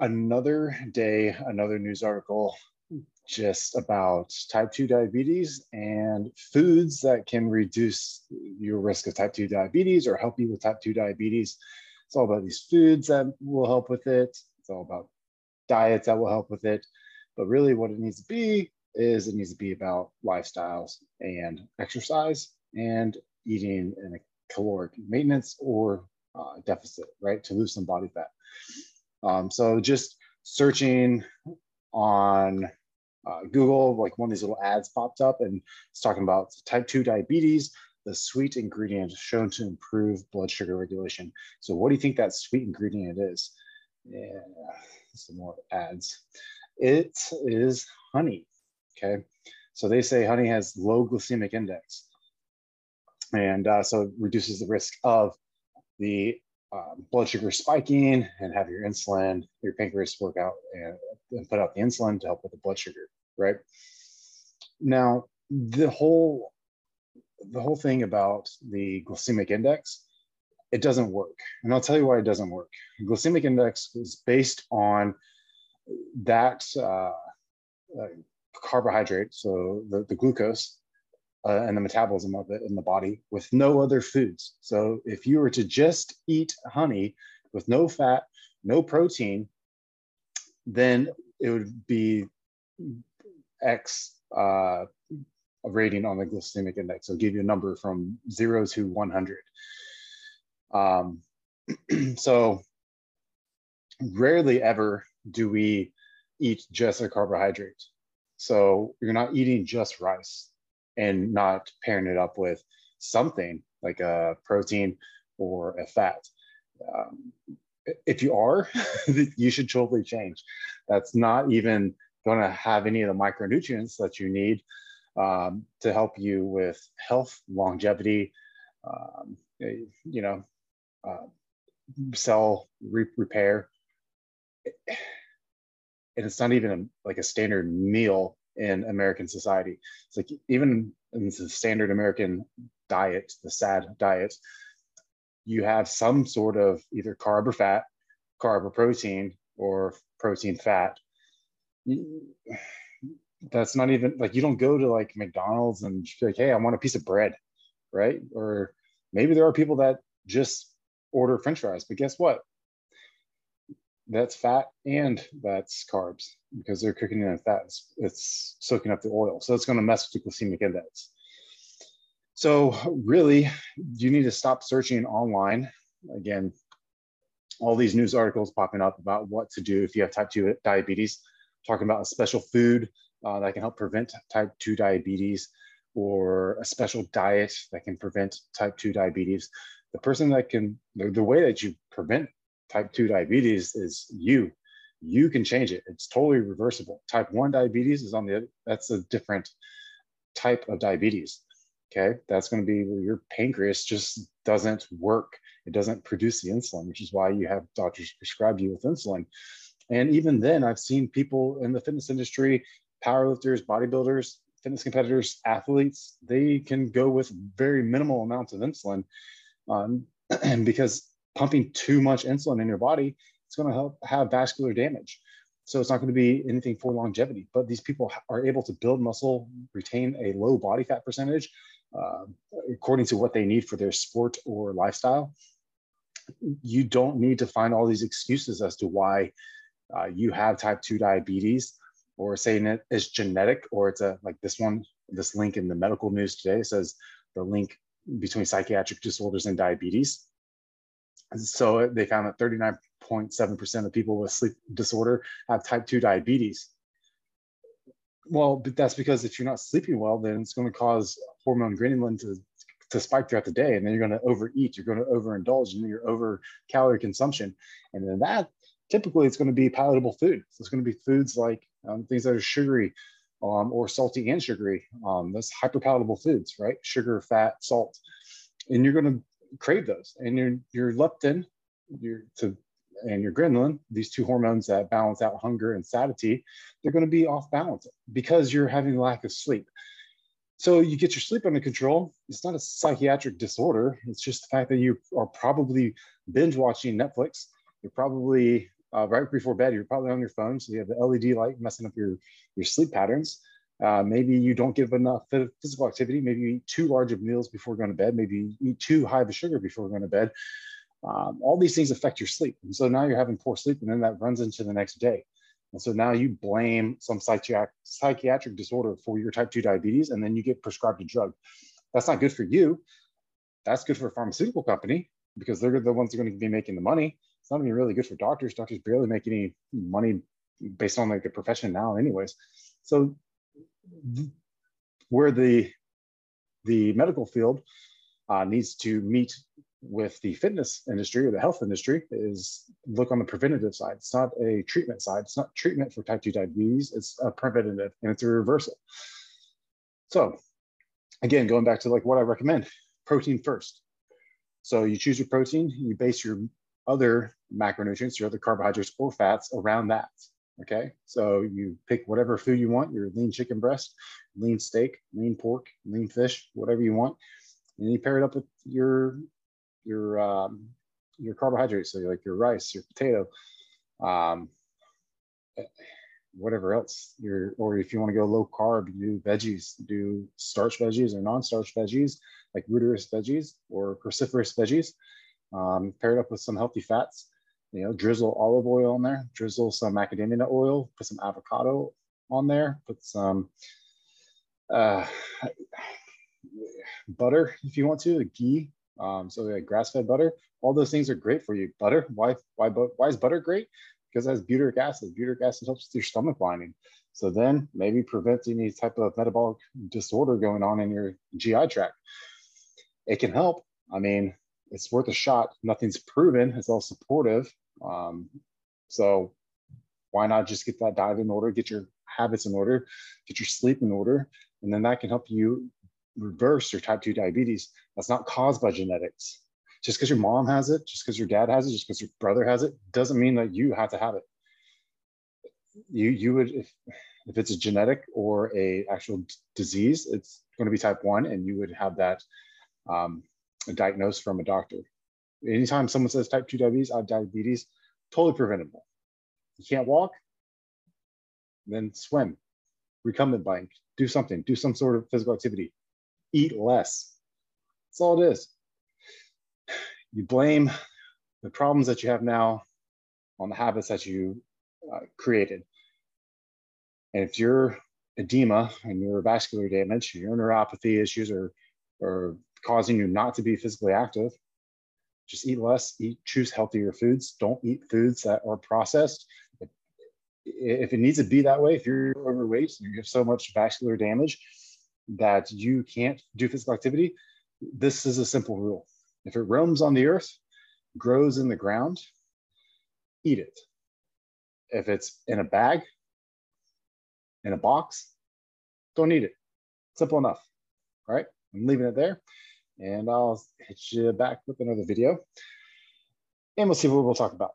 Another day, another news article just about type 2 diabetes and foods that can reduce your risk of type 2 diabetes or help you with type 2 diabetes. It's all about these foods that will help with it. It's all about diets that will help with it. But really what it needs to be is it needs to be about lifestyles and exercise and eating in a caloric maintenance or deficit, right? To lose some body fat. So just searching on Google, like one of these little ads popped up and it's talking about type 2 diabetes, the sweet ingredient shown to improve blood sugar regulation. So what do you think that sweet ingredient is? Yeah, some more ads. It is honey, okay? So they say honey has low glycemic index. And so it reduces the risk of the blood sugar spiking and have your insulin, your pancreas work out and put out the insulin to help with the blood sugar, right? Now, the whole thing about the glycemic index, it doesn't work. And I'll tell you why it doesn't work. The glycemic index is based on that carbohydrate, so the glucose, and the metabolism of it in the body with no other foods. So if you were to just eat honey with no fat, no protein, then it would be X rating on the glycemic index. So give you a number from 0 to 100. So rarely ever do we eat just a carbohydrate. So you're not eating just rice and not pairing it up with something like a protein or a fat. If you are, you should totally change. That's not even gonna have any of the micronutrients that you need to help you with health, longevity, cell repair. And it's not even like a standard meal in American society. It's like even in the standard American diet, the SAD diet, you have some sort of either carb or fat, carb or protein fat. That's not even like, you don't go to like McDonald's and be like, hey, I want a piece of bread, right? Or maybe there are people that just order French fries, but guess what? That's fat and that's carbs because they're cooking it in fat. It's soaking up the oil. So it's going to mess with the glycemic index. So really, you need to stop searching online. Again, all these news articles popping up about what to do if you have type 2 diabetes, talking about a special food that can help prevent type 2 diabetes or a special diet that can prevent type 2 diabetes. The way that you prevent type 2 diabetes is you can change it. It's totally reversible. Type 1 diabetes is on the other, that's a different type of diabetes, okay? That's gonna be your pancreas just doesn't work. It doesn't produce the insulin, which is why you have doctors prescribe you with insulin. And even then, I've seen people in the fitness industry, powerlifters, bodybuilders, fitness competitors, athletes, they can go with very minimal amounts of insulin because pumping too much insulin in your body, it's going to help have vascular damage. So it's not going to be anything for longevity, but these people are able to build muscle, retain a low body fat percentage according to what they need for their sport or lifestyle. You don't need to find all these excuses as to why you have type 2 diabetes or saying it is genetic, or it's like this one, this link in the medical news today says the link between psychiatric disorders and diabetes. So they found that 39.7% of people with sleep disorder have type 2 diabetes. Well, but that's because if you're not sleeping well, then it's going to cause hormone ghrelin to spike throughout the day. And then you're going to overeat, you're going to overindulge, and you're over calorie consumption. And then that typically it's going to be palatable food. So it's going to be foods like things that are sugary or salty and sugary. That's hyperpalatable foods, right? Sugar, fat, salt. And you're going to crave those, and your leptin, and your ghrelin, these two hormones that balance out hunger and satiety, they're going to be off balance because you're having lack of sleep. So you get your sleep under control. It's not a psychiatric disorder. It's just the fact that you are probably binge watching Netflix. You're probably right before bed, you're probably on your phone. So you have the LED light messing up your sleep patterns. Maybe you don't give enough physical activity. Maybe you eat too large of meals before going to bed. Maybe you eat too high of a sugar before going to bed. All these things affect your sleep. And so now you're having poor sleep, and then that runs into the next day. And so now you blame some psychiatric disorder for your type 2 diabetes, and then you get prescribed a drug. That's not good for you. That's good for a pharmaceutical company because they're the ones that are going to be making the money. It's not even really good for doctors. Doctors barely make any money based on like the profession now anyways. So where the medical field needs to meet with the fitness industry or the health industry is look on the preventative side. It's not a treatment side. It's not treatment for type 2 diabetes. It's a preventative, and it's a reversal. So again, going back to like what I recommend, protein first. So you choose your protein, you base your other macronutrients, your other carbohydrates or fats around that, okay? So you pick whatever food you want, your lean chicken breast, lean steak, lean pork, lean fish, whatever you want. And you pair it up with your carbohydrates, so like your rice, your potato, whatever else. Or if you want to go low carb, do veggies, do starch veggies or non-starch veggies, like ruderous veggies or cruciferous veggies. Pair it up with some healthy fats, you know, drizzle olive oil on there, drizzle some macadamia nut oil, put some avocado on there, put some butter if you want to, like ghee. So like grass-fed butter, all those things are great for you. Butter, why is butter great? Because it has butyric acid. Butyric acid helps with your stomach lining. So then maybe prevents any type of metabolic disorder going on in your GI tract. It can help. I mean, it's worth a shot. Nothing's proven. It's all supportive. So why not just get that diet in order, get your habits in order, get your sleep in order, and then that can help you reverse your type 2 diabetes. That's not caused by genetics. Just because your mom has it, just because your dad has it, just because your brother has it, doesn't mean that you have to have it. You would, if it's a genetic or a actual disease, it's going to be type 1, and you would have that diagnosed from a doctor. Anytime someone says type 2 diabetes, I have diabetes, totally preventable. You can't walk? Then swim, recumbent bike, do something, do some sort of physical activity, eat less. That's all it is. You blame the problems that you have now on the habits that you created. And if your edema and your vascular damage, your neuropathy issues are causing you not to be physically active, just eat less, choose healthier foods. Don't eat foods that are processed. If it needs to be that way, if you're overweight and you have so much vascular damage that you can't do physical activity, this is a simple rule. If it roams on the earth, grows in the ground, eat it. If it's in a bag, in a box, don't eat it. Simple enough. All right, I'm leaving it there, and I'll hit you back with another video, and we'll see what we'll talk about.